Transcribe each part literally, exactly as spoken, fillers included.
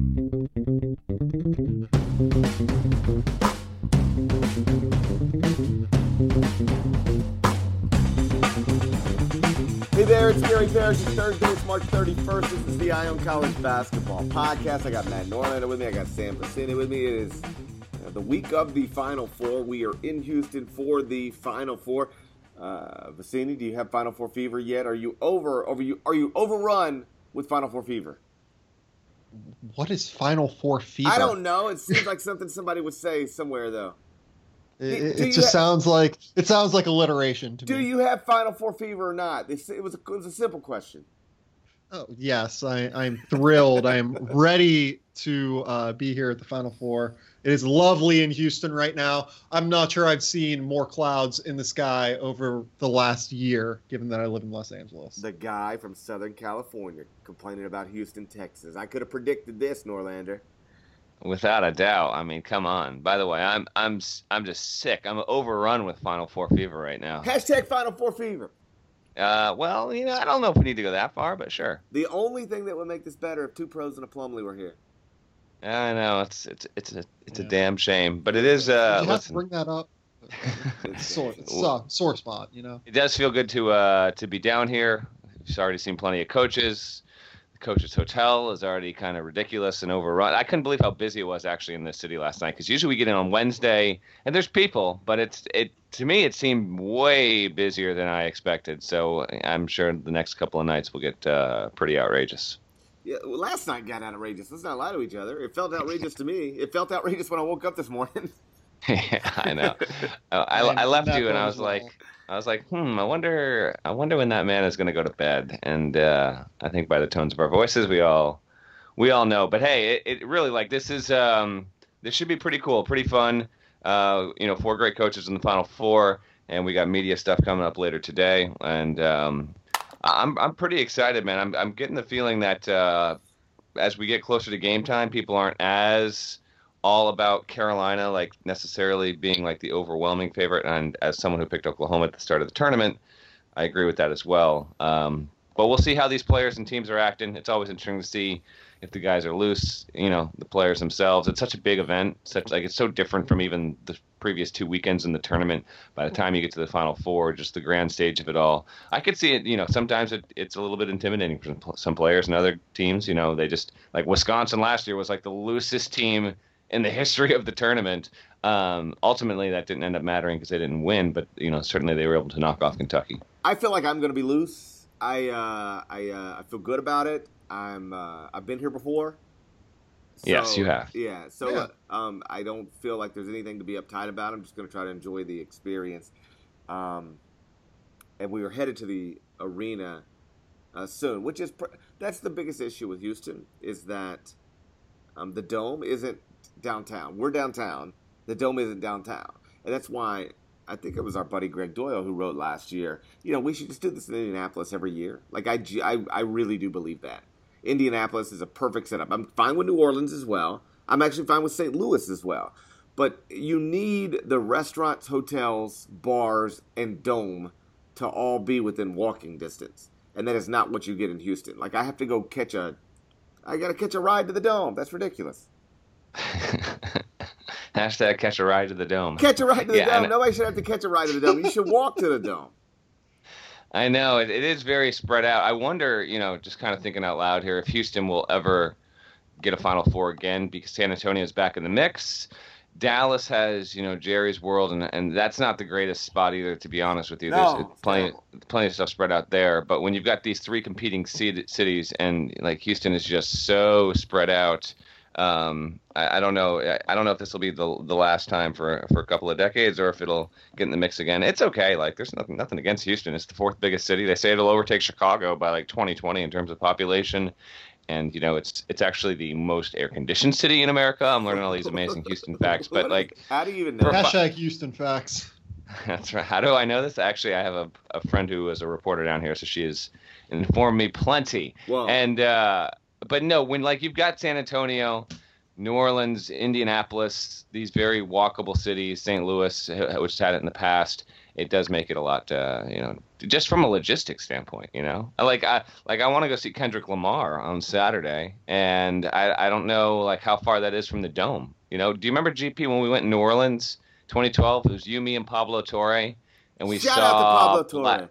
Hey there, it's Gary Parrish. It's Thursday, it's March thirty-first. This is the Eye on College Basketball Podcast. I got Matt Norlander with me. I got Sam Vecenie with me. It is the week of the Final Four. We are in Houston for the Final Four. Uh, Vecenie, do you have Final Four fever yet? Are you over? Over you? Are you overrun with Final Four fever? What is Final Four fever? I don't know. It seems like something somebody would say somewhere, though. It, do, do it just ha- sounds like it sounds like alliteration to do me. Do you have Final Four fever or not? It, it was a, it was a simple question. Oh yes, I, I'm thrilled. I'm ready to uh, be here at the Final Four. It is lovely in Houston right now. I'm not sure I've seen more clouds in the sky over the last year, given that I live in Los Angeles. The guy from Southern California complaining about Houston, Texas. I could have predicted this, Norlander. Without a doubt. I mean, come on. By the way, I'm I'm I'm just sick. I'm overrun with Final Four fever right now. Hashtag Final Four fever. Uh, well, you know, I don't know if we need to go that far, but sure. The only thing that would make this better if two pros and a Plumlee were here. I know it's it's it's a it's yeah. a damn shame, but it is. Uh, you have to bring that up. It's sore, it's a sore spot, you know. It does feel good to uh to be down here. You've already seen plenty of coaches. The coaches' hotel is already kind of ridiculous and overrun. I couldn't believe how busy it was actually in the city last night, because usually we get in on Wednesday and there's people, but it's it. To me, it seemed way busier than I expected, so I'm sure the next couple of nights will get uh, pretty outrageous. Yeah, well, last night got outrageous. Let's not lie to each other. It felt outrageous to me. It felt outrageous when I woke up this morning. Yeah, I know. uh, I, I left you, and I was like, I was like, hmm, I wonder, I wonder when that man is going to go to bed. And uh, I think by the tones of our voices, we all, we all know. But hey, it, it really like this is um, this should be pretty cool, pretty fun. Uh, you know, four great coaches in the Final Four, and we got media stuff coming up later today. And um, I'm I'm pretty excited, man. I'm I'm getting the feeling that uh, as we get closer to game time, people aren't as all about Carolina, like necessarily being like the overwhelming favorite. And as someone who picked Oklahoma at the start of the tournament, I agree with that as well. Um, but we'll see how these players and teams are acting. It's always interesting to see if the guys are loose, you know, the players themselves. It's such a big event. Such like it's so different from even the previous two weekends in the tournament. By the time you get to the Final Four, just the grand stage of it all. I could see it, you know, sometimes it, it's a little bit intimidating for some players and other teams. You know, they just, like Wisconsin last year was like the loosest team in the history of the tournament. Um, ultimately, that didn't end up mattering because they didn't win. But, you know, certainly they were able to knock off Kentucky. I feel like I'm going to be loose. I uh, I uh, I feel good about it. I'm uh, I've been here before. So, yes, you have. Yeah. So yeah. um, I don't feel like there's anything to be uptight about. I'm just going to try to enjoy the experience. Um, and we are headed to the arena uh, soon, which is pr- that's the biggest issue with Houston, is that um, the dome isn't downtown. We're downtown. The dome isn't downtown, and that's why. I think it was our buddy Greg Doyle who wrote last year, you know, we should just do this in Indianapolis every year. Like, I, I, I really do believe that. Indianapolis is a perfect setup. I'm fine with New Orleans as well. I'm actually fine with Saint Louis as well. But you need the restaurants, hotels, bars, and dome to all be within walking distance. And that is not what you get in Houston. Like, I have to go catch a – I got to catch a ride to the dome. That's ridiculous. Hashtag catch a ride to the dome. Catch a ride to the yeah, dome. Nobody should have to catch a ride to the dome. You should walk to the dome. I know. It, it is very spread out. I wonder, you know, just kind of thinking out loud here, if Houston will ever get a Final Four again, because San Antonio is back in the mix. Dallas has, you know, Jerry's World, and and that's not the greatest spot either, to be honest with you. No, There's it's plenty, plenty of stuff spread out there. But when you've got these three competing cities, and, like, Houston is just so spread out, Um, I, I don't know. I, I don't know if this will be the the last time for for a couple of decades, or if it'll get in the mix again. It's okay. Like, there's nothing nothing against Houston. It's the fourth biggest city. They say it'll overtake Chicago by like twenty twenty in terms of population, and you know it's it's actually the most air conditioned city in America. I'm learning all these amazing Houston facts, but like, how do you even know? Hashtag Houston facts. That's right. How do I know this? Actually, I have a, a friend who is a reporter down here, so she has informed me plenty. Whoa. And. uh But no, when like you've got San Antonio, New Orleans, Indianapolis, these very walkable cities, Saint Louis, which had it in the past, it does make it a lot, uh, you know, just from a logistics standpoint, you know. Like I like I want to go see Kendrick Lamar on Saturday, and I, I don't know like how far that is from the Dome. You know, do you remember G P when we went in New Orleans, twenty twelve? It was you, me, and Pablo Torre, and we Shout saw out to Pablo Torre. Black,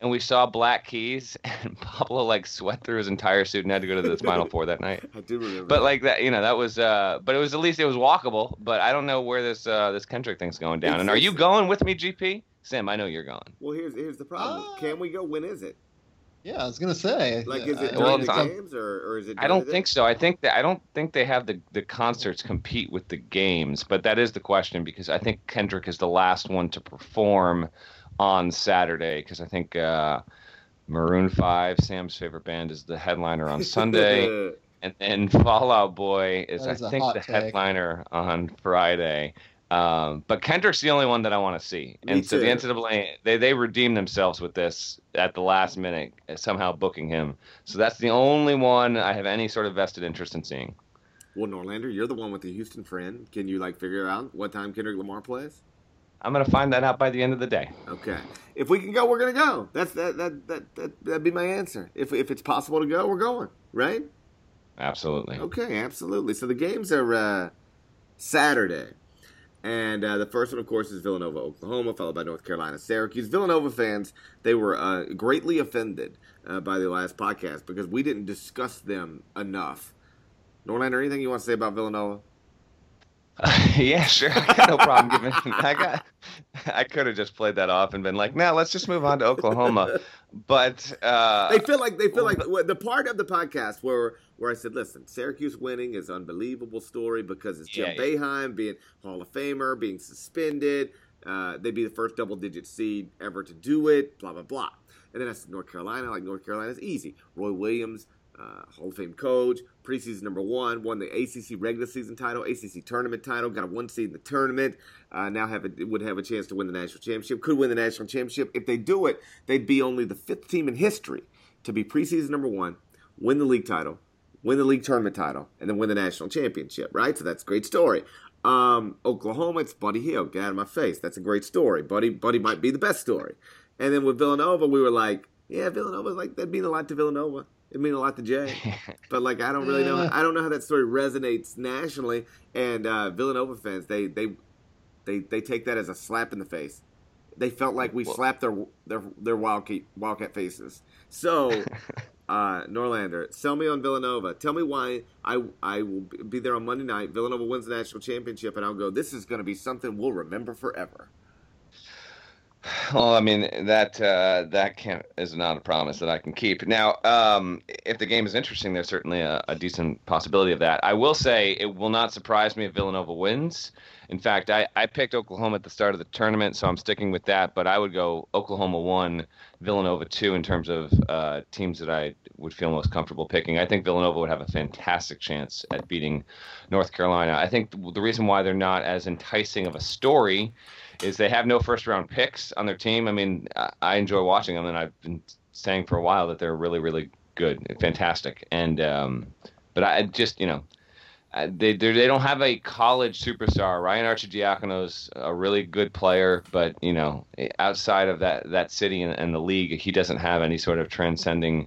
and we saw Black Keys, and Pablo like sweat through his entire suit and had to go to the Final Four that night. I do remember. But like that, you know, that was, uh, but it was at least it was walkable. But I don't know where this uh, this Kendrick thing's going down. It's, and are you going with me, G P? Sam, I know you're gone. Well, here's here's the problem. Uh, Can we go? When is it? Yeah, I was gonna say. Like, is it during well, the games or, or is it? I don't think so. I think that I don't think they have the, the concerts compete with the games, but that is the question because I think Kendrick is the last one to perform on Saturday because I think uh, Maroon Five, Sam's favorite band, is the headliner on Sunday, and then Fall Out Boy is, is I think the take. headliner on Friday. Um, but Kendrick's the only one that I want to see. Me and so too. The N C double A, they, they redeemed themselves with this at the last minute, somehow booking him. So that's the only one I have any sort of vested interest in seeing. Well, Norlander, you're the one with the Houston friend. Can you, like, figure out what time Kendrick Lamar plays? I'm going to find that out by the end of the day. Okay. If we can go, we're going to go. That's that that that, that that'd be my answer. If if it's possible to go, we're going, right? Absolutely. Okay, absolutely. So the games are uh, Saturday. And uh, the first one, of course, is Villanova, Oklahoma, followed by North Carolina, Syracuse. Villanova fans, they were uh, greatly offended uh, by the last podcast because we didn't discuss them enough. Norlander, anything you want to say about Villanova? Uh, yeah, sure. I got no problem giving I got. I could have just played that off and been like, "No, nah, let's just move on to Oklahoma." But uh, they feel like they feel like the part of the podcast where where I said, "Listen, Syracuse winning is an unbelievable story because it's Jim yeah, Boeheim yeah. being Hall of Famer, being suspended. Uh, they'd be the first double digit seed ever to do it. Blah blah blah." And then I said, "North Carolina, like North Carolina's easy. Roy Williams." Uh, Hall of Fame coach, preseason number one, won the A C C regular season title, A C C tournament title, got a one seed in the tournament, uh, now have a, would have a chance to win the national championship, could win the national championship. If they do it, they'd be only the fifth team in history to be preseason number one, win the league title, win the league tournament title, and then win the national championship, right? So that's a great story. Um, Oklahoma, it's Buddy Hield. Get out of my face. That's a great story. Buddy, Buddy might be the best story. And then with Villanova, we were like, yeah, Villanova's like, that'd mean a lot to Villanova. It means a lot to Jay, but like I don't really know. I don't know how that story resonates nationally, and uh, Villanova fans they, they they they take that as a slap in the face. They felt like we slapped their their their wildcat wildcat faces. So, uh, Norlander, sell me on Villanova. Tell me why I I will be there on Monday night. Villanova wins the national championship, and I'll go. This is going to be something we'll remember forever. Well, I mean, that uh, that can't, is not a promise that I can keep. Now, um, if the game is interesting, there's certainly a, a decent possibility of that. I will say it will not surprise me if Villanova wins. In fact, I, I picked Oklahoma at the start of the tournament, so I'm sticking with that. But I would go Oklahoma one, Villanova two in terms of uh, teams that I would feel most comfortable picking. I think Villanova would have a fantastic chance at beating North Carolina. I think the reason why they're not as enticing of a story is they have no first-round picks on their team. I mean, I enjoy watching them, and I've been saying for a while that they're really, really good, fantastic. And um, but I just, you know, they they don't have a college superstar. Ryan Arcidiacono's a really good player, but you know, outside of that that city and, and the league, he doesn't have any sort of transcending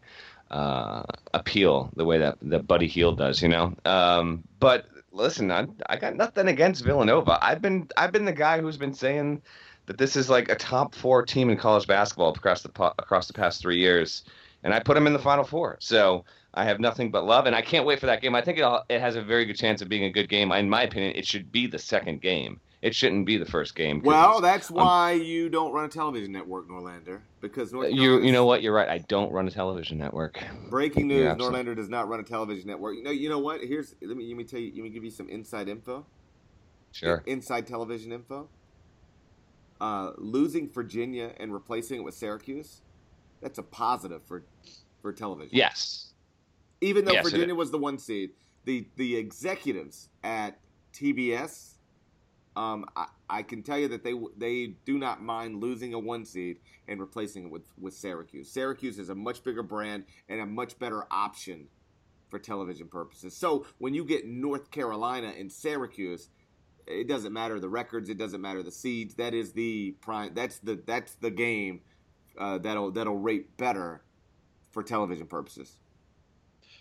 uh, appeal the way that, that Buddy Hield does. You know, um, but. Listen, I, I got nothing against Villanova. I've been I've been the guy who's been saying that this is like a top four team in college basketball across the across the past three years, and I put them in the Final Four. So I have nothing but love, and I can't wait for that game. I think it all, it has a very good chance of being a good game. In my opinion, it should be the second game. It shouldn't be the first game. Well, that's why um, you don't run a television network, Norlander, because North you you know what, you're right. I don't run a television network. Breaking news: Norlander does not run a television network. No, you know what? Here's let me let me tell you. Let me give you some inside info. Sure. Inside television info. Uh, losing Virginia and replacing it with Syracuse, that's a positive for for television. Yes. Even though yes, Virginia was the one seed, the the executives at T B S. Um, I, I can tell you that they they do not mind losing a one seed and replacing it with, with Syracuse. Syracuse is a much bigger brand and a much better option for television purposes. So when you get North Carolina and Syracuse, it doesn't matter the records, it doesn't matter the seeds. That is the prime. That's the that's the game uh, that'll that'll rate better for television purposes.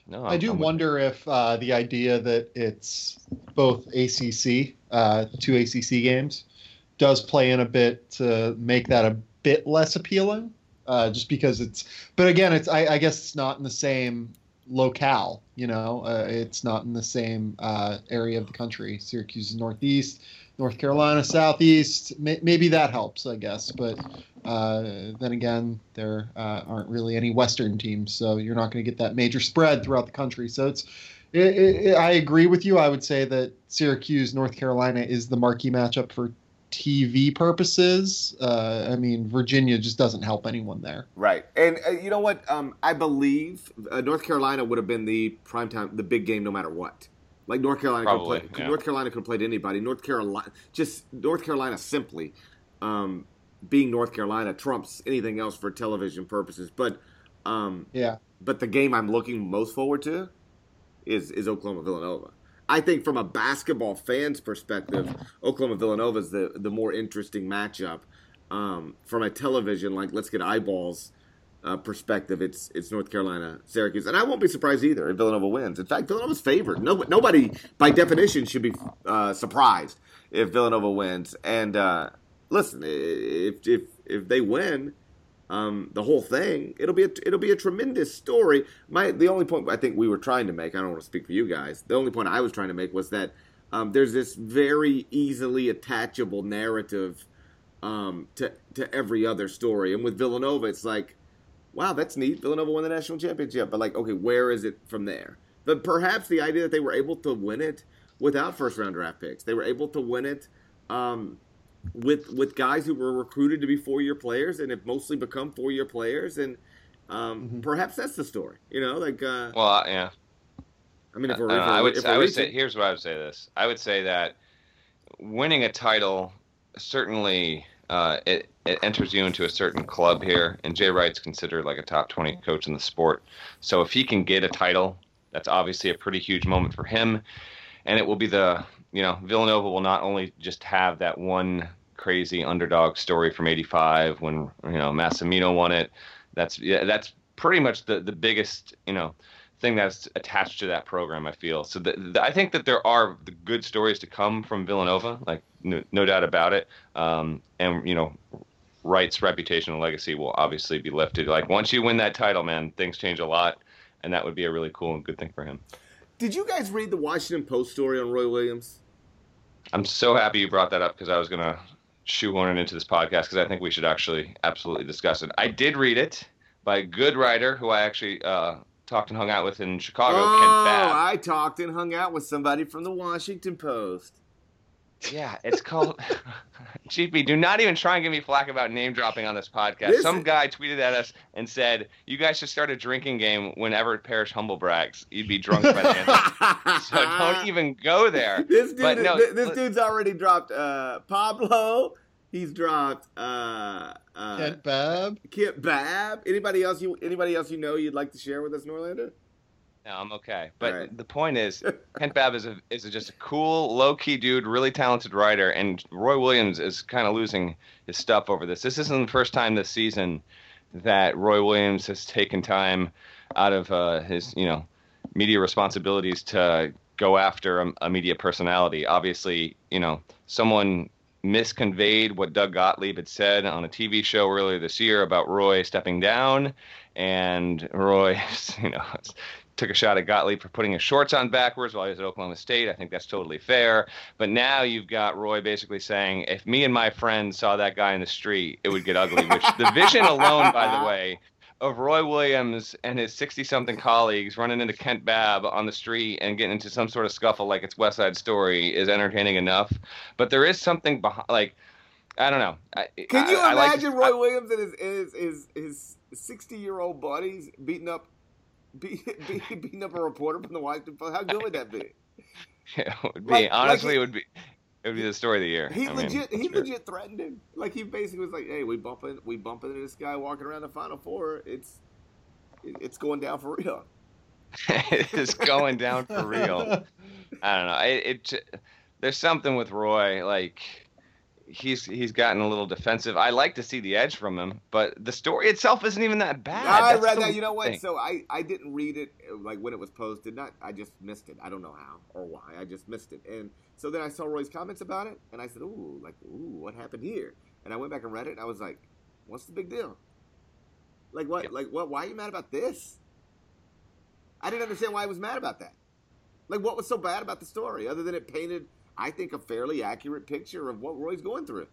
No, I, I do I'm wonder with... if uh, the idea that it's both A C C, uh, two A C C games, does play in a bit to make that a bit less appealing, uh, just because it's. But again, it's I, I guess it's not in the same locale. You know, uh, it's not in the same uh, area of the country. Syracuse is northeast, North Carolina southeast. May, maybe that helps, I guess. But uh, then again, there uh, aren't really any Western teams, so you're not going to get that major spread throughout the country. So it's. It, it, I agree with you. I would say that Syracuse, North Carolina is the marquee matchup for T V purposes. Uh, I mean, Virginia just doesn't help anyone there. Right. And uh, you know what? Um, I believe uh, North Carolina would have been the primetime, the big game no matter what. Like North Carolina Probably, could play, yeah. North Carolina could have played anybody. North Carolina, just North Carolina simply um, being North Carolina trumps anything else for television purposes. But um, yeah. But the game I'm looking most forward to is, is Oklahoma Villanova. I think from a basketball fan's perspective, Oklahoma Villanova is the, the more interesting matchup. Um, from a television, like let's get eyeballs uh, perspective, it's it's North Carolina, Syracuse, and I won't be surprised either if Villanova wins. In fact, Villanova's favored. No, nobody by definition should be uh, surprised if Villanova wins. And uh, listen, if if if they win, um, the whole thing it'll be a, it'll be a tremendous story. My the only point I think we were trying to make, I don't want to speak for you guys. The only point I was trying to make was that um, there's this very easily attachable narrative um, to to every other story, and with Villanova, it's like, wow, that's neat. Villanova won the national championship, but like, okay, where is it from there? But perhaps the idea that they were able to win it without first round draft picks, they were able to win it. Um, with with guys who were recruited to be four-year players and have mostly become four-year players, and um, mm-hmm. perhaps that's the story, you know? like. Uh, well, yeah. I mean, if we're, I, if we're, I would, if we're I would say, here's what I would say this. I would say that winning a title, certainly uh, it, it enters you into a certain club here, and Jay Wright's considered like a top twenty coach in the sport. So if he can get a title, that's obviously a pretty huge moment for him, and it will be the... You know, Villanova will not only just have that one crazy underdog story from eighty-five when, you know, Massimino won it. That's yeah, that's pretty much the, the biggest, you know, thing that's attached to that program, I feel. So the, the, I think that there are good stories to come from Villanova, like no, no doubt about it. Um, and, you know, Wright's reputation and legacy will obviously be lifted. Like once you win that title, man, things change a lot. And that would be a really cool and good thing for him. Did you guys read the Washington Post story on Roy Williams? I'm so happy you brought that up because I was going to shoehorn it into this podcast because I think we should actually absolutely discuss it. I did read it by a good writer who I actually uh, talked and hung out with in Chicago, oh, Kent Babb. Oh, I talked and hung out with somebody from the Washington Post. Yeah, it's called... G P, do not even try and give me flack about name-dropping on this podcast. This Some is... guy tweeted at us and said, you guys should start a drinking game whenever Parrish humble brags. You'd be drunk by the end. So don't even go there. This, dude but is, no, this l- dude's already dropped uh, Pablo. He's dropped... Uh, uh, Kent Babb. Kent Babb. Anybody else, you, anybody else you know you'd like to share with us, Norlander? No, I'm okay. But right. The point is, Kent Babb is a, is a just a cool, low-key dude, really talented writer, and Roy Williams is kind of losing his stuff over this. This isn't the first time this season that Roy Williams has taken time out of uh, his, you know, media responsibilities to go after a, a media personality. Obviously, you know, someone misconveyed what Doug Gottlieb had said on a T V show earlier this year about Roy stepping down, and Roy, you know... took a shot at Gottlieb for putting his shorts on backwards while he was at Oklahoma State. I think that's totally fair. But now you've got Roy basically saying, if me and my friend saw that guy in the street, it would get ugly. Which the vision alone, by the way, of Roy Williams and his sixty-something colleagues running into Kent Babb on the street and getting into some sort of scuffle like it's West Side Story is entertaining enough. But there is something behind, like, I don't know. I, Can you I, imagine I like Roy I, Williams and his his his sixty-year-old buddies beating up Be, be, beating up a reporter from the Washington Post? How good would that be? Yeah, it would be like, honestly, like he, it would be it would be the story of the year. He I legit mean, he sure. legit threatened him. Like he basically was like, "Hey, we bumping we bumping into this guy walking around the Final Four. It's it's going down for real. It is going down for real." I don't know. It, it there's something with Roy, like he's he's gotten a little defensive. I like to see the edge from him, but the story itself isn't even that bad. I That's read that. You know what? Thing. So I, I didn't read it like when it was posted. Not I just missed it. I don't know how or why. I just missed it. And so then I saw Roy's comments about it, and I said, ooh, like, ooh, what happened here? And I went back and read it, and I was like, what's the big deal? Like what? Yeah. Like what? Why are you mad about this? I didn't understand why I was mad about that. Like, what was so bad about the story, other than it painted, I think, a fairly accurate picture of what Roy's going through.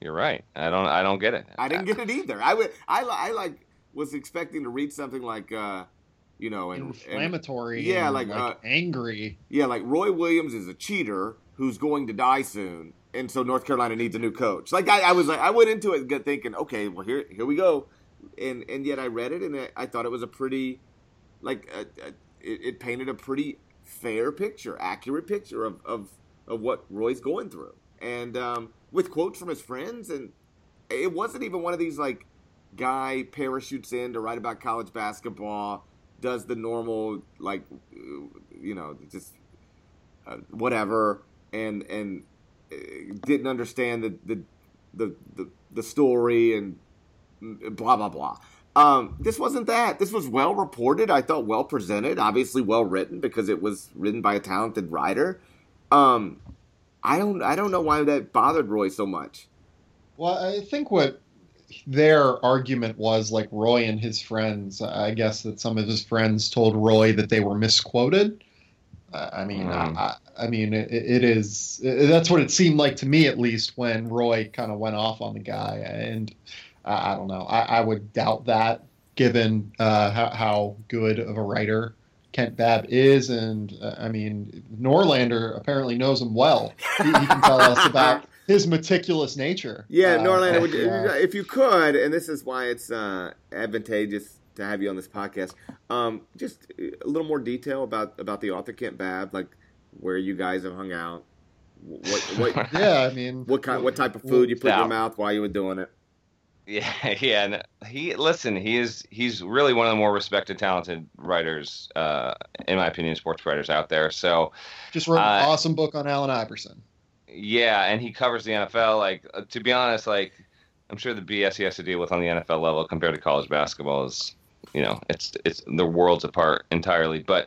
You're right. I don't. I don't get it. I didn't get it either. I would. I, I like was expecting to read something like, uh, you know, and, inflammatory. And, yeah, and like, like uh, angry. Yeah, like Roy Williams is a cheater who's going to die soon, and so North Carolina needs a new coach. Like I, I was like, I went into it thinking, okay, well here, here we go, and and yet I read it and I, I thought it was a pretty, like, a, a, it, it painted a pretty fair picture, accurate picture of of, of what Roy's going through, and um, with quotes from his friends, and it wasn't even one of these like guy parachutes in to write about college basketball, does the normal like, you know, just uh, whatever, and and. Didn't understand the the, the the the story and blah blah blah. Um, this wasn't that. This was well reported. I thought well presented. Obviously well written because it was written by a talented writer. Um, I don't I don't know why that bothered Roy so much. Well, I think what their argument was, like Roy and his friends. I guess that some of his friends told Roy that they were misquoted. I mean, mm. I, I mean, it, it is. It, that's what it seemed like to me, at least, when Roy kind of went off on the guy. And uh, I don't know. I, I would doubt that, given uh, how, how good of a writer Kent Babb is. And uh, I mean, Norlander apparently knows him well. He, he can tell us about his meticulous nature. Yeah, uh, Norlander. Would, uh, if you could, and this is why it's uh, advantageous to have you on this podcast, um, just a little more detail about, about the author Kent Babb, like where you guys have hung out, what, what yeah, I mean, what kind, what type of food you put no. in your mouth while you were doing it. Yeah, yeah. No, he listen, he is he's really one of the more respected, talented writers, uh, in my opinion, sports writers out there. So, just wrote uh, an awesome book on Allen Iverson. Yeah, and he covers the N F L. Like uh, to be honest, like I'm sure the B S he has to deal with on the N F L level compared to college basketball is. You know, it's it's the worlds apart entirely. But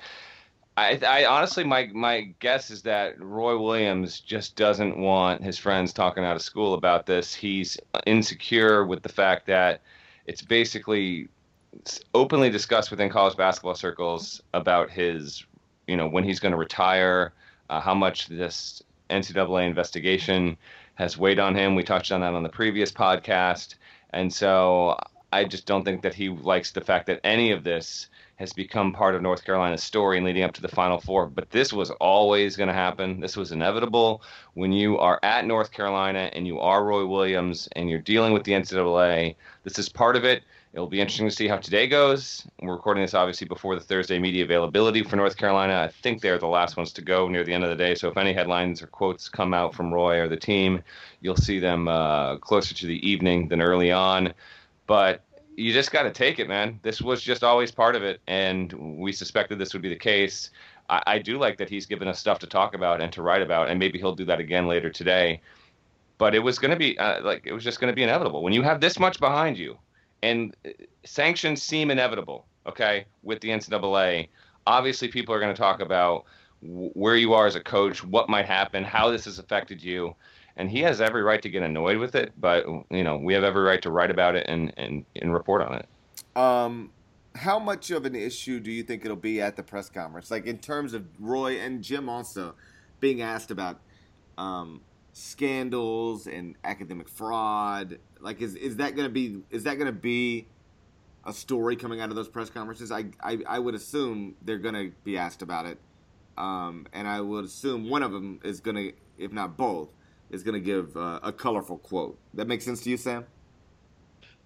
I, I honestly, my my guess is that Roy Williams just doesn't want his friends talking out of school about this. He's insecure with the fact that it's basically openly discussed within college basketball circles about his, you know, when he's going to retire, uh, how much this N C double A investigation has weighed on him. We touched on that on the previous podcast, and so. I just don't think that he likes the fact that any of this has become part of North Carolina's story and leading up to the Final Four. But this was always going to happen. This was inevitable. When you are at North Carolina and you are Roy Williams and you're dealing with the N C double A, this is part of it. It'll be interesting to see how today goes. We're recording this, obviously, before the Thursday media availability for North Carolina. I think they're the last ones to go near the end of the day. So if any headlines or quotes come out from Roy or the team, you'll see them uh, closer to the evening than early on. But you just got to take it, man. This was just always part of it, and we suspected this would be the case. I, I do like that he's given us stuff to talk about and to write about, and maybe he'll do that again later today. But it was going to be uh, like it was just going to be inevitable when you have this much behind you, and sanctions seem inevitable. Okay, with the N C double A, obviously people are going to talk about w- where you are as a coach, what might happen, how this has affected you. And he has every right to get annoyed with it, but, you know, we have every right to write about it and, and, and report on it. Um, how much of an issue do you think it'll be at the press conference? Like, in terms of Roy and Jim also being asked about um, scandals and academic fraud, like, is, is that going to be is that going to be a story coming out of those press conferences? I, I, I would assume they're going to be asked about it, um, and I would assume one of them is going to, if not both, is going to give uh, a colorful quote. That makes sense to you, Sam?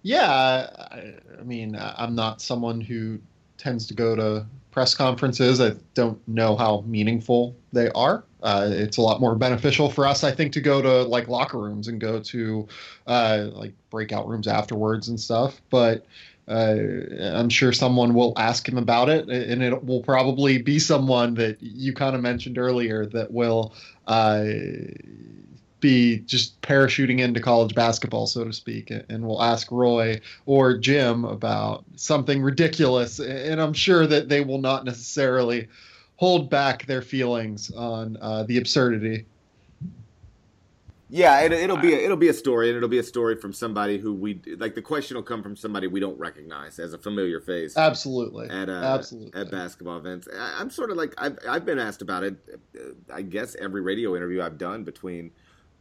Yeah. I, I mean, I'm not someone who tends to go to press conferences. I don't know how meaningful they are. Uh, it's a lot more beneficial for us, I think, to go to like locker rooms and go to uh, like breakout rooms afterwards and stuff. But Uh, I'm sure someone will ask him about it, and it will probably be someone that you kind of mentioned earlier that will uh, be just parachuting into college basketball, so to speak, and will ask Roy or Jim about something ridiculous. And I'm sure that they will not necessarily hold back their feelings on uh, the absurdity. Yeah, it, it'll be a, it'll be a story, and it'll be a story from somebody who we like. The question will come from somebody we don't recognize as a familiar face. Absolutely, at uh, absolutely at basketball events. I, I'm sort of like I've I've been asked about it. I guess every radio interview I've done between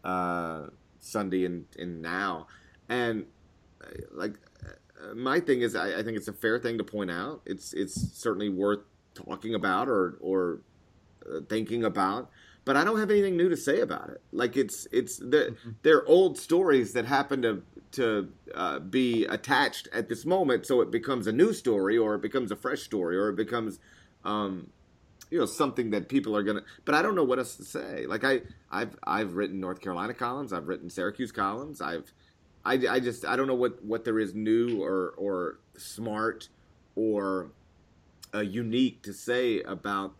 uh, Sunday and, and now, and like my thing is, I, I think it's a fair thing to point out. It's it's certainly worth talking about or or thinking about. But I don't have anything new to say about it. Like it's it's the, they're old stories that happen to to uh, be attached at this moment, so it becomes a new story, or it becomes a fresh story, or it becomes, um, you know, something that people are gonna. But I don't know what else to say. Like I I've I've written North Carolina columns, I've written Syracuse columns, I've I, I just I don't know what, what there is new or or smart or uh, unique to say about.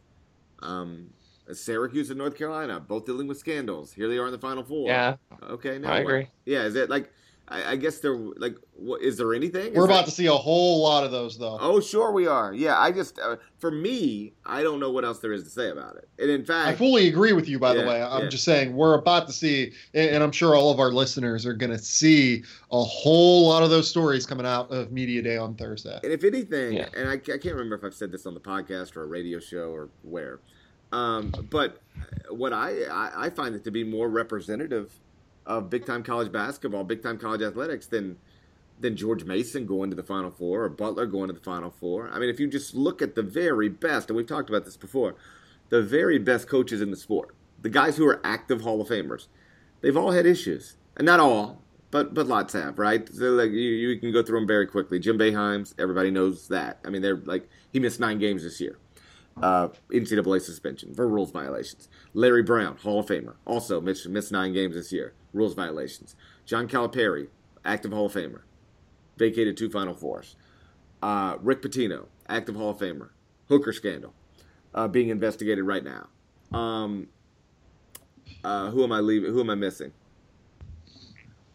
Um, Syracuse and North Carolina, both dealing with scandals. Here they are in the Final Four. Yeah. Okay. No, I agree. Yeah. Is it like? I, I guess they're like. What, is there anything? Is We're about that, to see a whole lot of those, though. Oh, sure, we are. Yeah. I just, uh, for me, I don't know what else there is to say about it. And in fact, I fully agree with you. By yeah, the way, I'm yeah. just saying we're about to see, and I'm sure all of our listeners are going to see a whole lot of those stories coming out of Media Day on Thursday. And if anything, yeah. and I, I can't remember if I've said this on the podcast or a radio show or where. Um, but what I, I, I find it to be more representative of big-time college basketball, big-time college athletics than than George Mason going to the Final Four or Butler going to the Final Four. I mean, if you just look at the very best, and we've talked about this before, the very best coaches in the sport, the guys who are active Hall of Famers, they've all had issues. And not all, but but lots have, right? So like you, you can go through them very quickly. Jim Boeheim's, everybody knows that. I mean, they're like he missed nine games this year. Uh, N C double A suspension for rules violations. Larry Brown, Hall of Famer, also missed, missed nine games this year, rules violations. John Calipari, active Hall of Famer, vacated two Final Fours. Uh, Rick Pitino, active Hall of Famer, hooker scandal, uh, being investigated right now. Um, uh, who am I leaving? Who am I missing?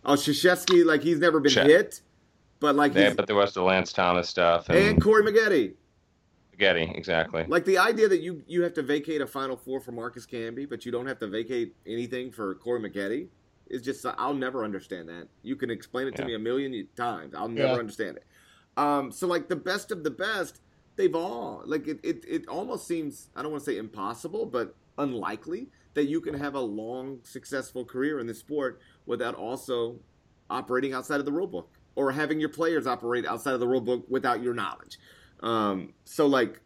Oh, Krzyzewski, like he's never been Check. hit, but like yeah, but there was the Lance Thomas stuff and, and Corey Maggette. Getty, exactly. Like the idea that you, you have to vacate a Final Four for Marcus Camby, but you don't have to vacate anything for Corey Maggette is just, I'll never understand that. You can explain it to yeah. me a million times. I'll never yeah. understand it. Um, so like the best of the best, they've all, like it, it, it almost seems, I don't want to say impossible, but unlikely that you can have a long, successful career in this sport without also operating outside of the rule book or having your players operate outside of the rule book without your knowledge. Um, so like,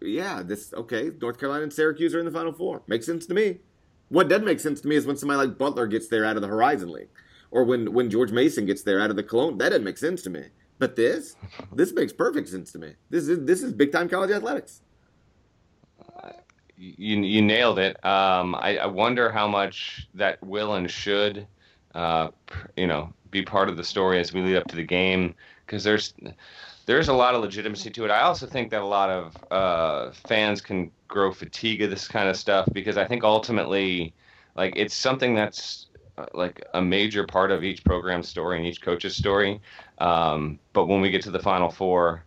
yeah, this, okay, North Carolina and Syracuse are in the Final Four. Makes sense to me. What doesn't make sense to me is when somebody like Butler gets there out of the Horizon League or when, when George Mason gets there out of the Cologne. That doesn't make sense to me. But this, this makes perfect sense to me. This is, this is big time college athletics. Uh, you, you nailed it. Um, I, I wonder how much that will and should, uh, you know, be part of the story as we lead up to the game. Cause there's, There's a lot of legitimacy to it. I also think that a lot of uh, fans can grow fatigue of this kind of stuff because I think ultimately, like, it's something that's uh, like a major part of each program's story and each coach's story. Um, but when we get to the Final Four,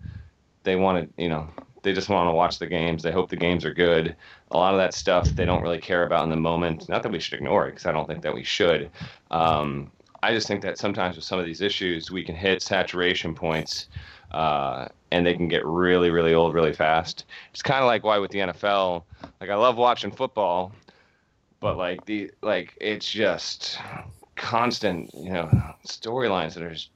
they want to, you know, they just want to watch the games. They hope the games are good. A lot of that stuff they don't really care about in the moment. Not that we should ignore it, because I don't think that we should. Um, I just think that sometimes with some of these issues, we can hit saturation points. Uh, and they can get really, really old really fast. It's kind of like why with the N F L, like I love watching football, but like the like it's just constant, you know, storylines that are just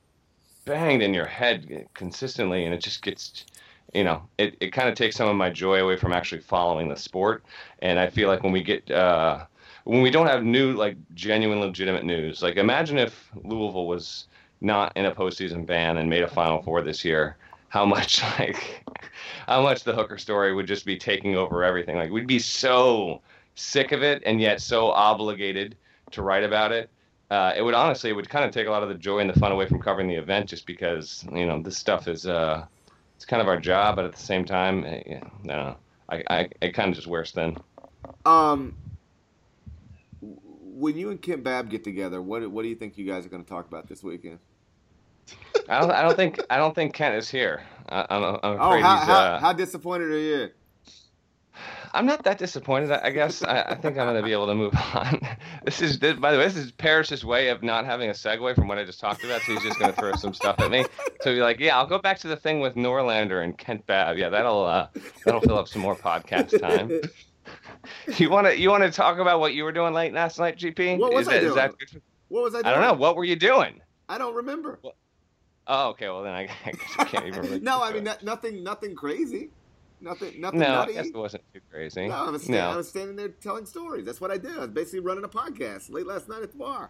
banged in your head consistently, and it just gets, you know, it, it kind of takes some of my joy away from actually following the sport. And I feel like when we get uh, when we don't have new like genuine legitimate news, like imagine if Louisville was not in a postseason ban and made a Final Four this year, how much like how much the hooker story would just be taking over everything. Like we'd be so sick of it and yet so obligated to write about it uh, it would honestly, it would kind of take a lot of the joy and the fun away from covering the event, just because, you know, this stuff is, uh, it's kind of our job, but at the same time, you know, I, I, it kind of just wears thin. Um, when you and Kent Babb get together, what what do you think you guys are going to talk about this weekend? I don't, I don't think, I don't think Kent is here. I, I'm, I'm afraid oh, how, he's. Uh, how, how disappointed are you? I'm not that disappointed. I, I guess I, I think I'm going to be able to move on. This is, this, by the way, this is Parrish's way of not having a segue from what I just talked about. So he's just going to throw some stuff at me. So he's like, yeah, I'll go back to the thing with Norlander and Kent Babb. Yeah, that'll uh, that'll fill up some more podcast time. You want to you want to talk about what you were doing late last night, G P? What was is I that, doing? Is that... What was I doing? I don't know. What were you doing? I don't remember. Well, oh, okay. Well, then I, I guess I can't even remember. No, I mean, that, nothing nothing crazy. Nothing nothing. No, nutty. I guess it wasn't too crazy. No, I was, stand, no. I was standing there telling stories. That's what I did. I was basically running a podcast late last night at the bar.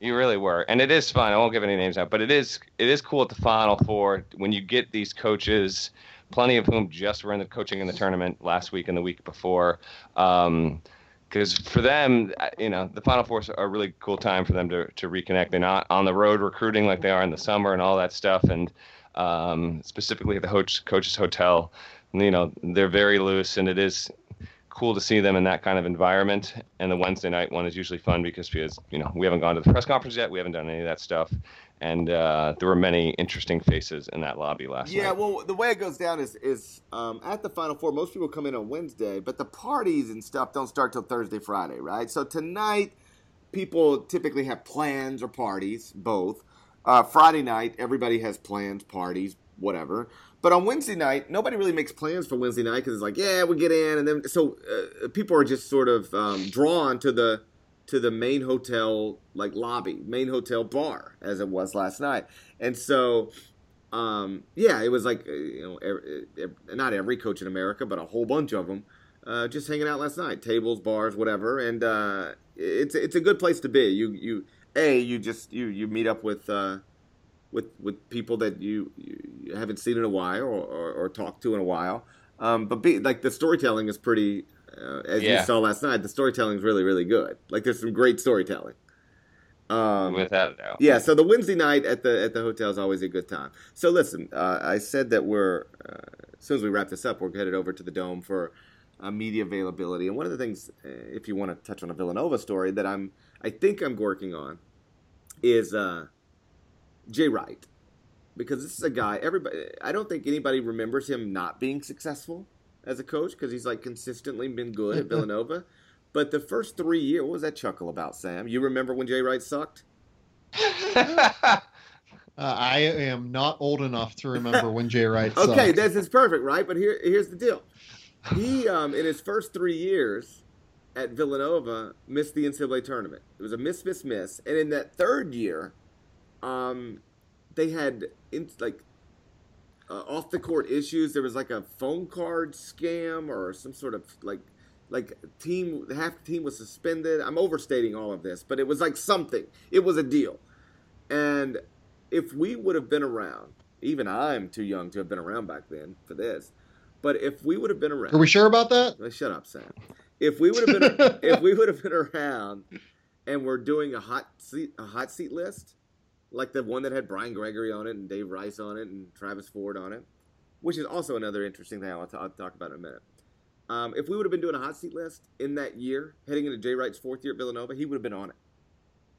You really were. And it is fun. I won't give any names out, but it is it is cool at the Final Four when you get these coaches, plenty of whom just were in the coaching in the tournament last week and the week before. Um, because for them, you know, the Final Four are a really cool time for them to, to reconnect. They're not on the road recruiting like they are in the summer and all that stuff. And um, specifically at the ho- coach's hotel, you know, they're very loose, and it is cool to see them in that kind of environment. And the Wednesday night one is usually fun because, because you know, we haven't gone to the press conference yet. We haven't done any of that stuff. And uh, there were many interesting faces in that lobby last yeah, night. Yeah, well, the way it goes down is is um, at the Final Four, most people come in on Wednesday, but the parties and stuff don't start till Thursday, Friday, right? So tonight, people typically have plans or parties, both. Uh, Friday night, everybody has plans, parties, whatever. But on Wednesday night, nobody really makes plans for Wednesday night because it's like, yeah, we get in, and then so uh, people are just sort of um, drawn to the. to the main hotel, like, lobby, main hotel bar, as it was last night. And so, um, yeah, it was like, you know, every, every, not every coach in America, but a whole bunch of them, uh, just hanging out last night, tables, bars, whatever. And uh, it's it's a good place to be. You you a you just you you meet up with uh, with with people that you, you haven't seen in a while or, or, or talked to in a while. Um, but b like the storytelling is pretty. Uh, as yeah. you saw last night, the storytelling is really, really good. Like, there's some great storytelling. Um, Without a doubt. Yeah, so the Wednesday night at the at the hotel is always a good time. So, listen, uh, I said that we're, uh, as soon as we wrap this up, we're headed over to the Dome for uh, media availability. And one of the things, uh, if you want to touch on a Villanova story that I'm, I think I'm working on is uh, Jay Wright. Because this is a guy, everybody, I don't think anybody remembers him not being successful as a coach, because he's, like, consistently been good at Villanova. But the first three years, what was that chuckle about, Sam? You remember when Jay Wright sucked? uh, I am not old enough to remember when Jay Wright sucked. Okay, this is perfect, right? But here, here's the deal. He, um, in his first three years at Villanova, missed the N C double A tournament. It was a miss, miss, miss. And in that third year, um, they had, in, like, Uh, off the court issues. There was like a phone card scam or some sort of like, like team half the team was suspended. I'm overstating all of this, but it was like something. It was a deal. And if we would have been around, even I'm too young to have been around back then for this. But if we would have been around, are we sure about that? Well, shut up, Sam. If we would have been, if we would have been around, and we're doing a hot seat, a hot seat list. Like the one that had Brian Gregory on it and Dave Rice on it and Travis Ford on it, which is also another interesting thing I'll, t- I'll talk about in a minute. Um, if we would have been doing a hot seat list in that year, heading into Jay Wright's fourth year at Villanova, he would have been on it.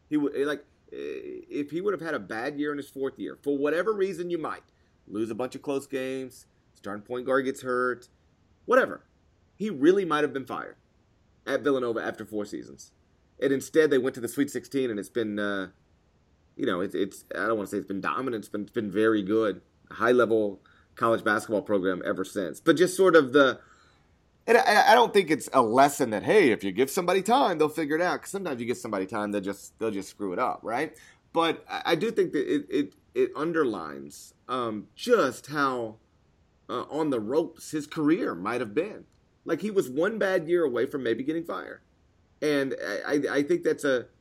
He would like if he would have had a bad year in his fourth year for whatever reason. You might lose a bunch of close games, starting point guard gets hurt, whatever. He really might have been fired at Villanova after four seasons, and instead they went to the Sweet sixteen, and it's been. Uh, You know, it's, it's I don't want to say it's been dominant. It's been, it's been very good, high-level college basketball program ever since. But just sort of the – and I, I don't think it's a lesson that, hey, if you give somebody time, they'll figure it out. Because sometimes you give somebody time, they'll just, they'll just screw it up, right? But I, I do think that it it, it underlines um, just how uh, on the ropes his career might have been. Like, he was one bad year away from maybe getting fired. And I, I, I think that's a –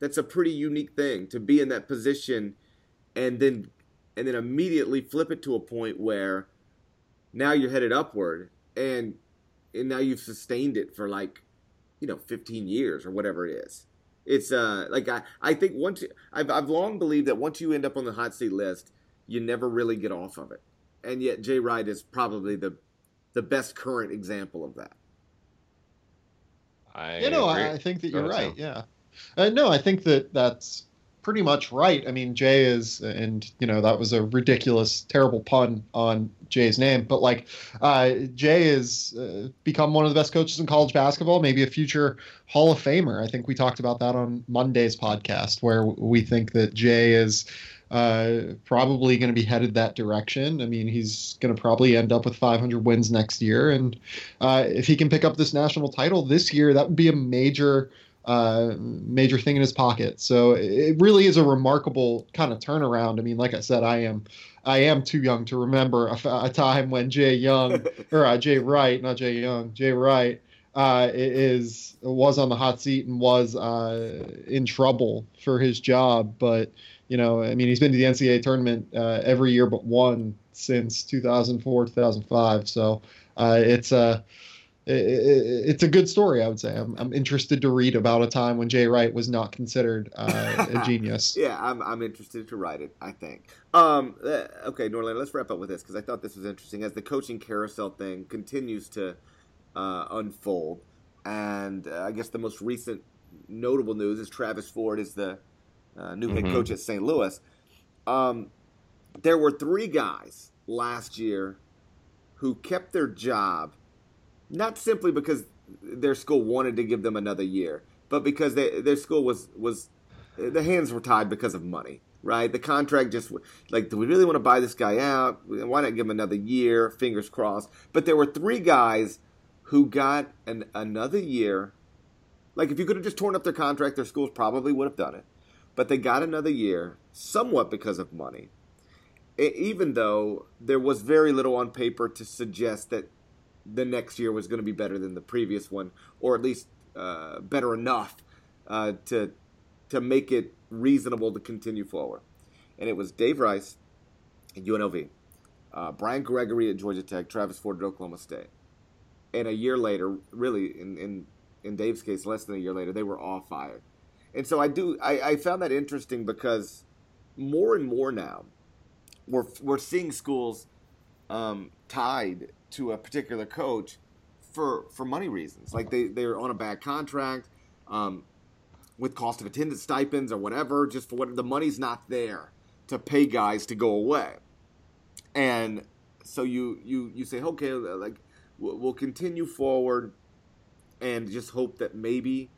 That's a pretty unique thing to be in that position, and then, and then immediately flip it to a point where now you're headed upward, and and now you've sustained it for like, you know, fifteen years or whatever it is. it's uh, like I, I think once I've I've long believed that once you end up on the hot seat list, you never really get off of it. And yet Jay Wright is probably the the best current example of that. I you know I, I think that you're right. Yeah, uh, no, I think that that's pretty much right. I mean, Jay is, and you know that was a ridiculous, terrible pun on Jay's name, but like uh, Jay has uh, become one of the best coaches in college basketball, maybe a future Hall of Famer. I think we talked about that on Monday's podcast, where we think that Jay is uh, probably going to be headed that direction. I mean, he's going to probably end up with five hundred wins next year, and uh, if he can pick up this national title this year, that would be a major uh major thing in his pocket. So it really is a remarkable kind of turnaround. I mean, like I said, I am I am too young to remember a, a time when Jay Young or uh, Jay Wright, not Jay Young, Jay Wright uh is was on the hot seat and was uh in trouble for his job. But you know, I mean, he's been to the N C double A tournament uh, every year but one since two thousand four, two thousand five. So uh it's a uh, it's a good story, I would say. I'm, I'm interested to read about a time when Jay Wright was not considered uh, a genius. Yeah, I'm I'm interested to write it, I think. Um, okay, Norlander, let's wrap up with this because I thought this was interesting. As the coaching carousel thing continues to uh, unfold, and uh, I guess the most recent notable news is Travis Ford is the uh, new head mm-hmm. coach at Saint Louis. Um, there were three guys last year who kept their job not simply because their school wanted to give them another year, but because they, their school was, was – the hands were tied because of money, right? The contract just – like, do we really want to buy this guy out? Why not give him another year? Fingers crossed. But there were three guys who got an, another year. Like, if you could have just torn up their contract, their schools probably would have done it. But they got another year somewhat because of money, even though there was very little on paper to suggest that the next year was going to be better than the previous one, or at least uh, better enough uh, to to make it reasonable to continue forward. And it was Dave Rice at U N L V, uh, Brian Gregory at Georgia Tech, Travis Ford at Oklahoma State. And a year later, really, in, in, in Dave's case, less than a year later, they were all fired. And so I do I, I found that interesting because more and more now we're we're seeing schools um, tied to a particular coach for for money reasons. Like they, they're on a bad contract um, with cost of attendance stipends or whatever, just for what the money's not there to pay guys to go away. And so you, you, you say, okay, like we'll continue forward and just hope that maybe,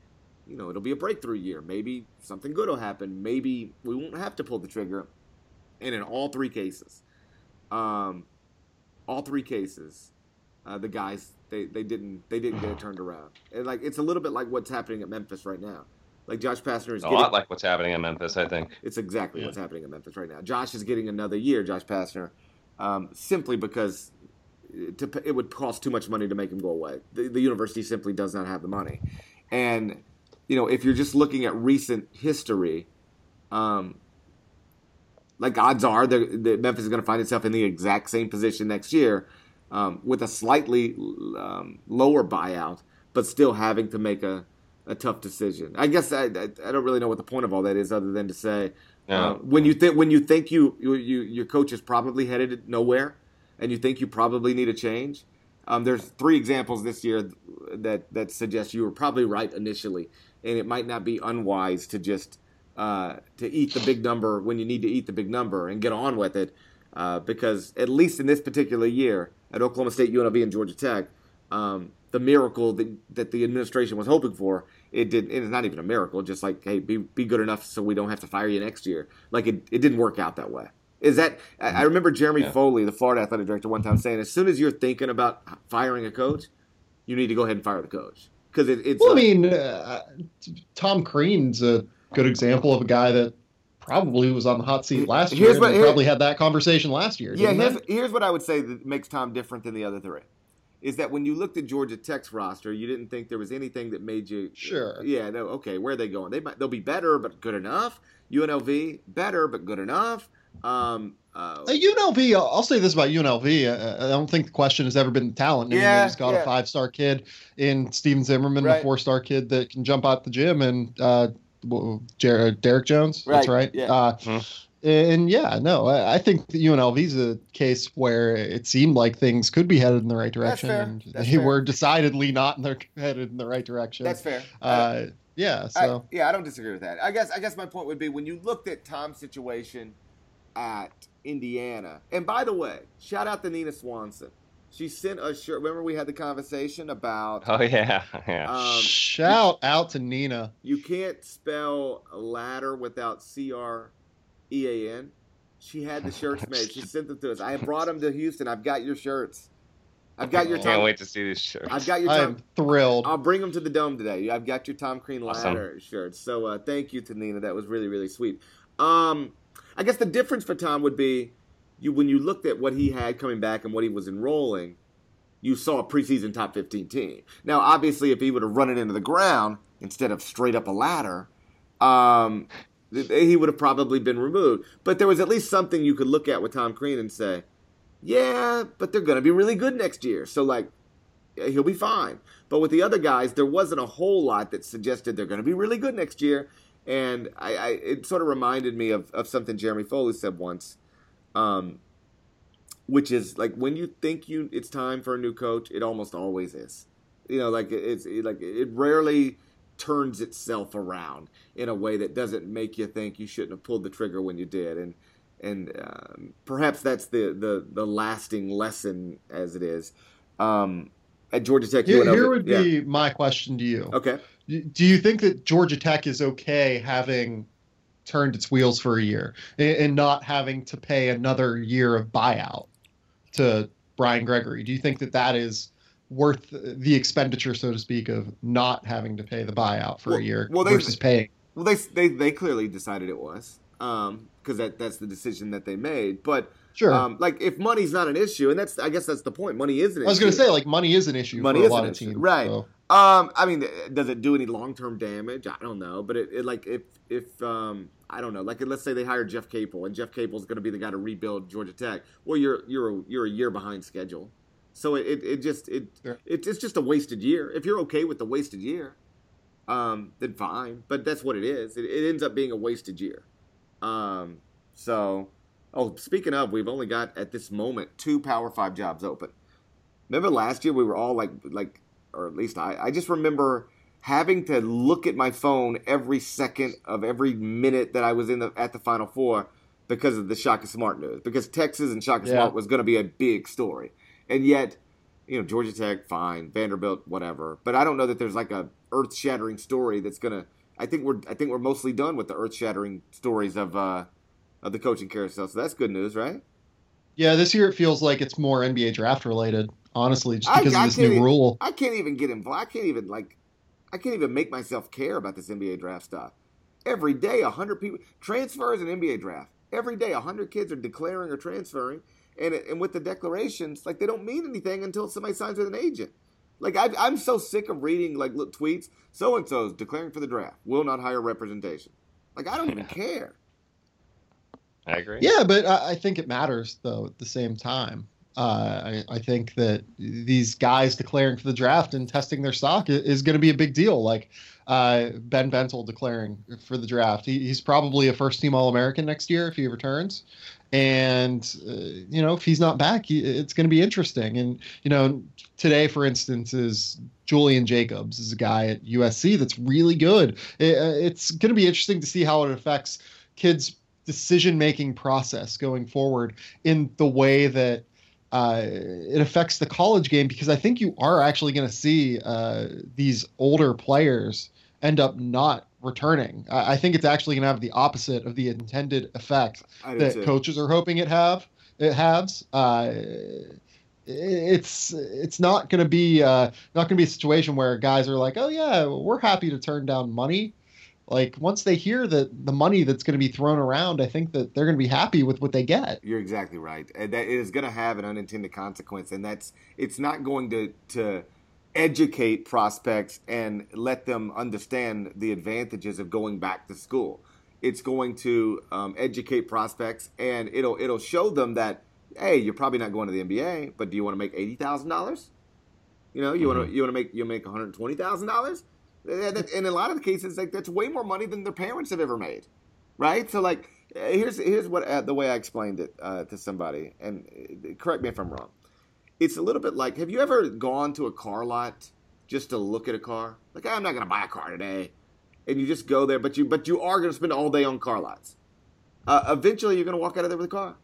you know, it'll be a breakthrough year. Maybe something good will happen. Maybe we won't have to pull the trigger. And in all three cases, um, All three cases, uh, the guys they, they didn't they didn't get it turned around. And like it's a little bit like what's happening at Memphis right now. Like Josh Pastner is a getting, lot like what's happening at Memphis. I think it's exactly yeah. what's happening at Memphis right now. Josh is getting another year. Josh Pastner, um, simply because to, it would cost too much money to make him go away. The, the university simply does not have the money. And you know, if you're just looking at recent history, um. Like odds are that Memphis is going to find itself in the exact same position next year um, with a slightly um, lower buyout, but still having to make a, a tough decision. I guess I, I don't really know what the point of all that is other than to say yeah. uh, when you think when you think you, you, you your coach is probably headed nowhere and you think you probably need a change. Um, there's three examples this year that, that suggest you were probably right initially, and it might not be unwise to just – Uh, to eat the big number when you need to eat the big number and get on with it, uh, because at least in this particular year at Oklahoma State, U N L V, and Georgia Tech, um, the miracle that, that the administration was hoping for, it did. It's not even a miracle. Just like, hey, be be good enough so we don't have to fire you next year. Like it, it didn't work out that way. Is that? I, I remember Jeremy yeah. Foley, the Florida athletic director, one time saying, as soon as you're thinking about firing a coach, you need to go ahead and fire the coach because it, it's. Well, like, I mean, uh, Tom Crean's a good example of a guy that probably was on the hot seat last year. What, here, probably had that conversation last year. Yeah, here's, here's what I would say that makes Tom different than the other three is that when you looked at Georgia Tech's roster, you didn't think there was anything that made you sure. Yeah, no, okay, where are they going? They might they'll be better, but good enough. U N L V better, but good enough. Um, uh, U N L V, I'll say this about U N L V. I, I don't think the question has ever been the talent. I mean, yeah, they just got yeah. a five-star kid in Steven Zimmerman, right. a four-star kid that can jump out the gym and. Uh, Jer- Derrick Jones. Right. That's right. Yeah. Uh, mm-hmm. And yeah, no, I think the U N L V is a case where it seemed like things could be headed in the right direction. That's fair. And That's they fair. were decidedly not in the, headed in the right direction. That's fair. Uh, yeah, so I, yeah, I don't disagree with that. I guess I guess my point would be when you looked at Tom's situation at Indiana, and by the way, shout out to Nina Swanson. She sent us shirt. Remember we had the conversation about. Oh yeah, yeah. Um, shout you, out to Nina. You can't spell ladder without C R. E A N. She had the shirts made. She sent them to us. I brought them to Houston. I've got your shirts. I've got your. I can't Tom. wait to see these shirts. I've got your. Tom. I'm thrilled. I'll bring them to the Dome today. I've got your Tom Crean ladder awesome. shirts. So uh, thank you to Nina. That was really really sweet. Um, I guess the difference for Tom would be, you when you looked at what he had coming back and what he was enrolling, you saw a preseason top fifteen team. Now, obviously, if he would have run it into the ground instead of straight up a ladder. Um, He would have probably been removed. But there was at least something you could look at with Tom Crean and say, yeah, but they're going to be really good next year. So, like, he'll be fine. But with the other guys, there wasn't a whole lot that suggested they're going to be really good next year. And I, I it sort of reminded me of, of something Jeremy Foley said once, um, which is, like, when you think you it's time for a new coach, it almost always is. You know, like, it's it, like it rarely – turns itself around in a way that doesn't make you think you shouldn't have pulled the trigger when you did. And and um, perhaps that's the, the, the lasting lesson as it is. Um, at Georgia Tech. Here, here would yeah. be my question to you. Okay. Do you think that Georgia Tech is okay having turned its wheels for a year and not having to pay another year of buyout to Brian Gregory? Do you think that that is worth the expenditure, so to speak, of not having to pay the buyout for well, a year well, they, versus paying? Well, they, they they clearly decided it was because um, that, that's the decision that they made. But sure, um, like if money's not an issue, and that's I guess that's the point. Money is an issue. I was going to say like money is an issue money for is a lot of issue. teams, right? So. Um, I mean, does it do any long term damage? I don't know, but it, it like if if um, I don't know, like let's say they hire Jeff Capel, and Jeff Capel's going to be the guy to rebuild Georgia Tech. Well, you're you're a, you're a year behind schedule. So it, it, it just it, sure. it it's just a wasted year. If you're okay with the wasted year, um, then fine. But that's what it is. It, it ends up being a wasted year. Um, so, oh, speaking of, we've only got at this moment two Power Five jobs open. Remember last year we were all like like, or at least I I just remember having to look at my phone every second of every minute that I was in the at the Final Four because of the Shaka Smart news, because Texas and Shaka yeah. Smart was going to be a big story. And yet, you know, Georgia Tech, fine, Vanderbilt, whatever. But I don't know that there's like a earth-shattering story that's gonna. I think we're I think we're mostly done with the earth-shattering stories of uh, of the coaching carousel. So that's good news, right? Yeah, this year it feels like it's more N B A draft related, honestly, just because I, of this new even, rule. I can't even get involved. I can't even like, I can't even make myself care about this N B A draft stuff. Every day, a hundred people transfers an N B A draft. Every day, a hundred kids are declaring or transferring. And and with the declarations, like, they don't mean anything until somebody signs with an agent. Like, I've, I'm so sick of reading, like, look, tweets, so-and-so's declaring for the draft, will not hire representation. Like, I don't even care. I agree. Yeah, but I, I think it matters, though, at the same time. Uh, I, I think that these guys declaring for the draft and testing their stock is, is going to be a big deal. Like, uh, Ben Bentel declaring for the draft. He, he's probably a first-team All-American next year if he returns. And, uh, you know, if he's not back, he, it's going to be interesting. And, you know, today, for instance, is Julian Jacobs is a guy at U S C that's really good. It, it's going to be interesting to see how it affects kids' decision-making process going forward in the way that uh, it affects the college game, because I think you are actually going to see uh, these older players end up not returning. I think it's actually going to have the opposite of the intended effect that too. coaches are hoping it have. It has. Uh, it's it's not going to be uh, not going to be a situation where guys are like, oh yeah, we're happy to turn down money. Like, once they hear that the money that's going to be thrown around, I think that they're going to be happy with what they get. You're exactly right, and that is going to have an unintended consequence, and that's it's not going to to. educate prospects and let them understand the advantages of going back to school. It's going to um, educate prospects, and it'll it'll show them that, hey, you're probably not going to the N B A, but do you want to make eighty thousand dollars? You know, you mm-hmm. want to you want to make you make one hundred twenty thousand dollars? And in a lot of the cases, like, that's way more money than their parents have ever made, right? So, like, here's here's what uh, the way I explained it uh, to somebody, and correct me if I'm wrong. It's a little bit like, have you ever gone to a car lot just to look at a car? Like, I'm not going to buy a car today. And you just go there, but you but you are going to spend all day on car lots. Uh, eventually, you're going to walk out of there with a car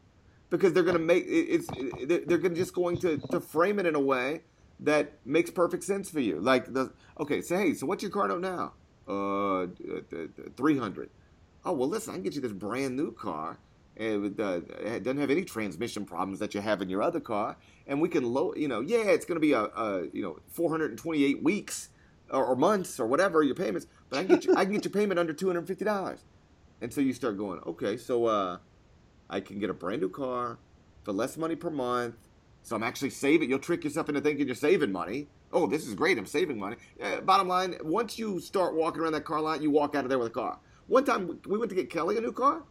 because they're going to make it's they're going just going to, to frame it in a way that makes perfect sense for you. Like, the okay, say, so, hey, so what's your car note now? Uh, three hundred. Oh, well, listen, I can get you this brand new car. It, uh, it doesn't have any transmission problems that you have in your other car, and we can low, you know, yeah, it's going to be a, a you know four hundred twenty-eight weeks or, or months or whatever your payments, but I can get you, I can get your payment under two hundred fifty dollars. And so you start going, okay, so uh, I can get a brand new car for less money per month. So I'm actually saving. You'll trick yourself into thinking you're saving money. Oh, this is great. I'm saving money. Uh, bottom line, once you start walking around that car lot, you walk out of there with a car. One time we went to get Kelly a new car,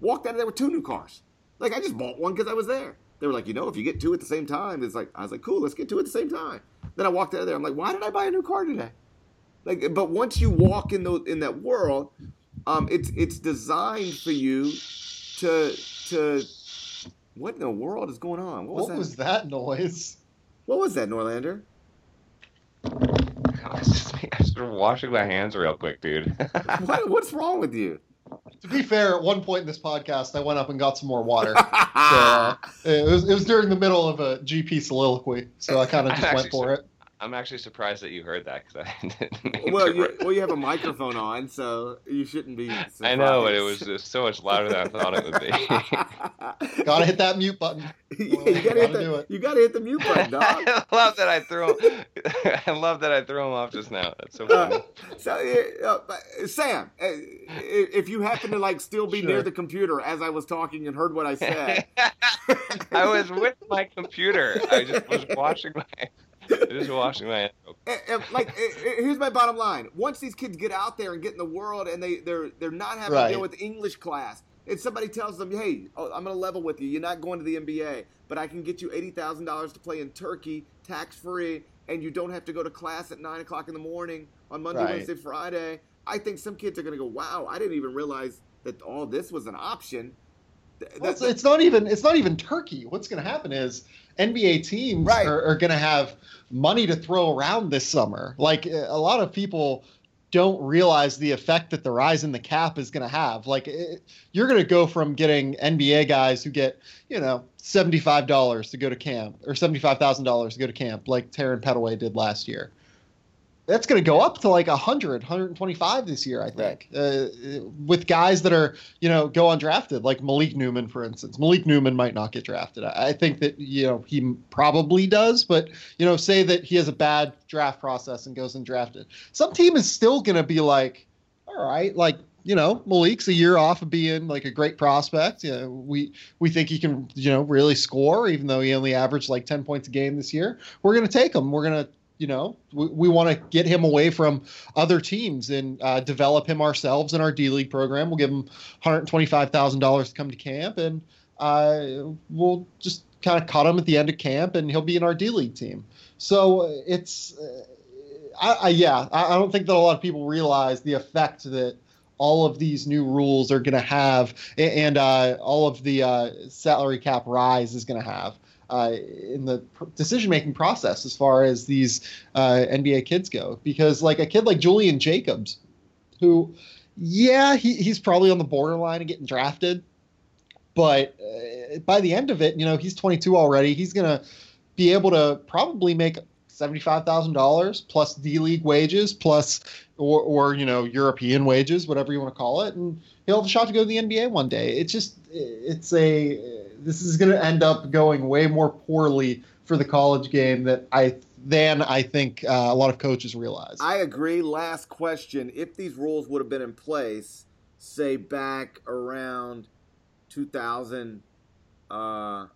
walked out of there with two new cars. Like, I just bought one because I was there. They were like, you know, if you get two at the same time, it's like, I was like, cool, let's get two at the same time. Then I walked out of there. I'm like, why did I buy a new car today? Like, but once you walk in those in that world, um, it's it's designed for you to to. What in the world is going on? What was, what that? was that noise? What was that, Norlander? I was just, I was just washing my hands real quick, dude. what, what's wrong with you? To be fair, at one point in this podcast, I went up and got some more water. so, uh, it, was, it was during the middle of a G P soliloquy, so I kind of just went for su- it. I'm actually surprised that you heard that because I didn't. Well, you, well, you have a microphone on, so you shouldn't be surprised. I know, but it was just so much louder than I thought it would be. Gotta hit that mute button. Well, yeah, you, gotta gotta hit the, you gotta hit the mute button, dog. I love that I threw him. I love that I threw him off just now. That's so funny. Uh, so, uh, uh, Sam, uh, if you happen to like still be sure. near the computer as I was talking and heard what I said, I was with my computer. I just was watching my. Just washing my hands. And, and like, it, it, here's my bottom line: once these kids get out there and get in the world, and they they're they're not having right. to deal with English class, and somebody tells them, "Hey, oh, I'm going to level with you. You're not going to the N B A, but I can get you eighty thousand dollars to play in Turkey, tax free, and you don't have to go to class at nine o'clock in the morning on Monday, right. Wednesday, Friday." I think some kids are going to go, "Wow, I didn't even realize that all this was an option." That's well, it's not even it's not even Turkey. What's going to happen is N B A teams right. are, are going to have money to throw around this summer. Like, a lot of people don't realize the effect that the rise in the cap is going to have. Like, it, you're going to go from getting N B A guys who get, you know, seventy-five dollars to go to camp or seventy-five thousand dollars to go to camp like Taryn Petaway did last year. That's going to go up to like one hundred, one twenty-five this year, I think, right. uh, with guys that are, you know, go undrafted, like Malik Newman, for instance. Malik Newman might not get drafted. I think that, you know, he probably does. But, you know, say that he has a bad draft process and goes undrafted. Some team is still going to be like, all right, like, you know, Malik's a year off of being like a great prospect. You know, we we think he can, you know, really score, even though he only averaged like ten points a game this year. We're going to take him. We're going to. You know, we, we want to get him away from other teams and uh, develop him ourselves in our D-League program. We'll give him one hundred twenty-five thousand dollars to come to camp, and uh, we'll just kind of cut him at the end of camp, and he'll be in our D-League team. So it's, uh, I, I, yeah, I, I don't think that a lot of people realize the effect that all of these new rules are going to have, and uh, all of the uh, salary cap rise is going to have. Uh, in the decision-making process as far as these uh, N B A kids go. Because like a kid like Julian Jacobs, who, yeah, he, he's probably on the borderline of getting drafted. But uh, by the end of it, you know, he's twenty-two already. He's going to be able to probably make seventy-five thousand dollars plus D-League wages plus or, or, you know, European wages, whatever you want to call it. And he'll have a shot to go to the N B A one day. It's just it's a... This is going to end up going way more poorly for the college game that I than I think uh, a lot of coaches realize. I agree. Last question. If these rules would have been in place, say, back around two thousand, uh, I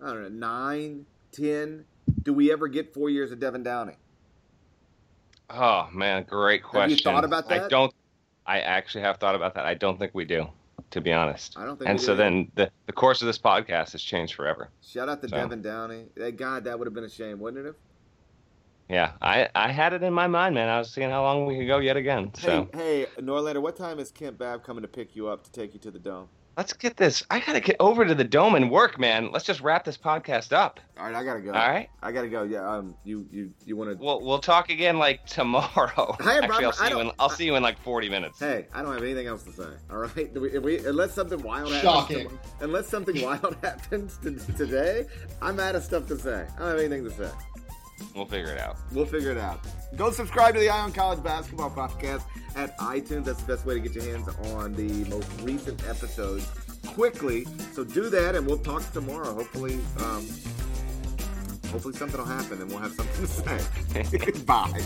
don't know, nine, ten, do we ever get four years of Devin Downing? Oh, man, great question. Have you thought about that? I don't. I actually have thought about that. I don't think we do. To be honest. I don't think and so then the, the course of this podcast has changed forever. Shout out to so. Devin Downey. That God, that would have been a shame, wouldn't it? Have? Yeah, I, I had it in my mind, man. I was seeing how long we could go yet again. So. Hey, hey, Norlander, what time is Kent Babb coming to pick you up to take you to the Dome? Let's get this. I got to get over to the Dome and work, man. Let's just wrap this podcast up. All right, I got to go. All right? I got to go. Yeah, um, you, you, you want to... We'll, we'll talk again, like, tomorrow. I Actually, I'll, see you, in, I'll I, see you in, like, forty minutes. Hey, I don't have anything else to say. All right? Do we, if we, unless something wild happens... Shocking. Unless something wild happens to, today, I'm out of stuff to say. I don't have anything to say. We'll figure it out. We'll figure it out. Go subscribe to the Eye on College Basketball Podcast at iTunes. That's the best way to get your hands on the most recent episodes quickly. So do that, and we'll talk tomorrow. Hopefully, um, hopefully something will happen, and we'll have something to say. Bye.